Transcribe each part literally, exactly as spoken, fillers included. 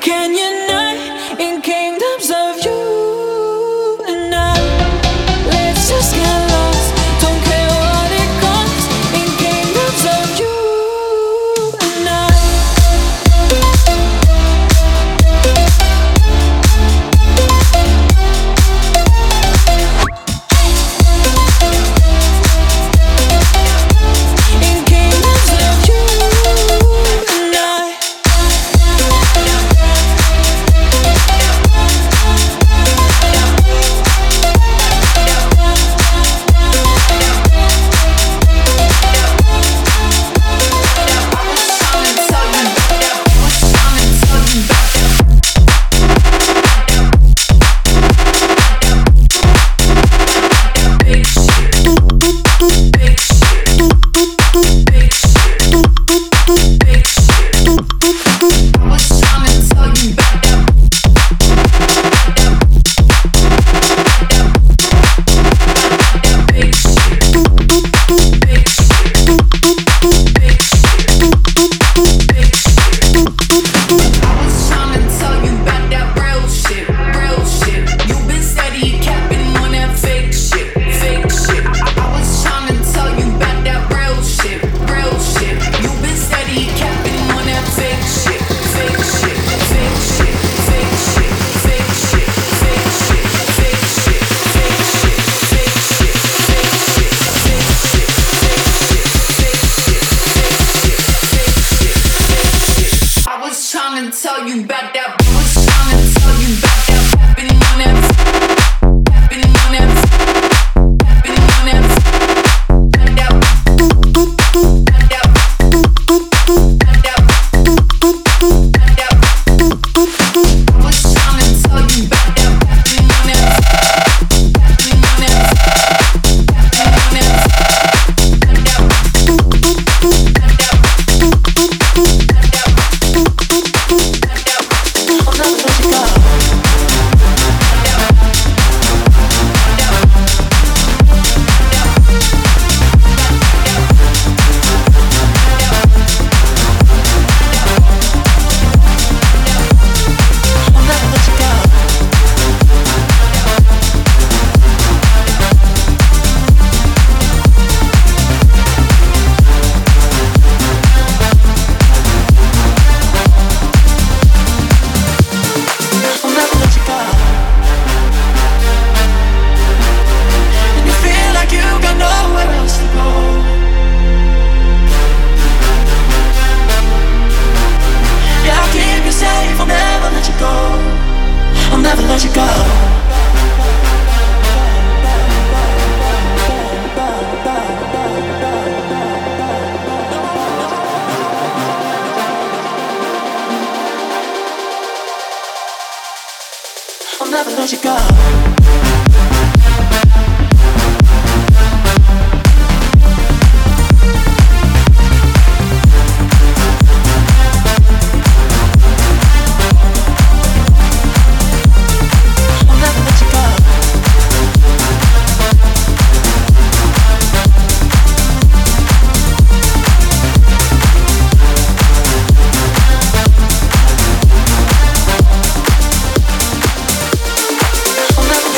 can unite in kingdoms of you and I. Let's just get lost, don't care what it costs, in kingdoms of you and I. In kingdoms of you and I. I'm not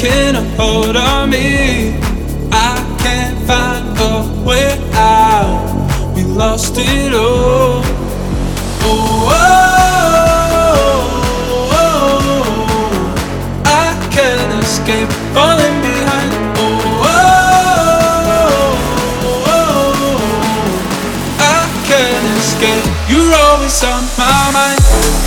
taking a hold on me. I can't find a way out. We lost it all. Oh, oh, oh, oh. I can't escape falling behind. Oh, oh, oh, oh. I can't escape. You're always on my mind.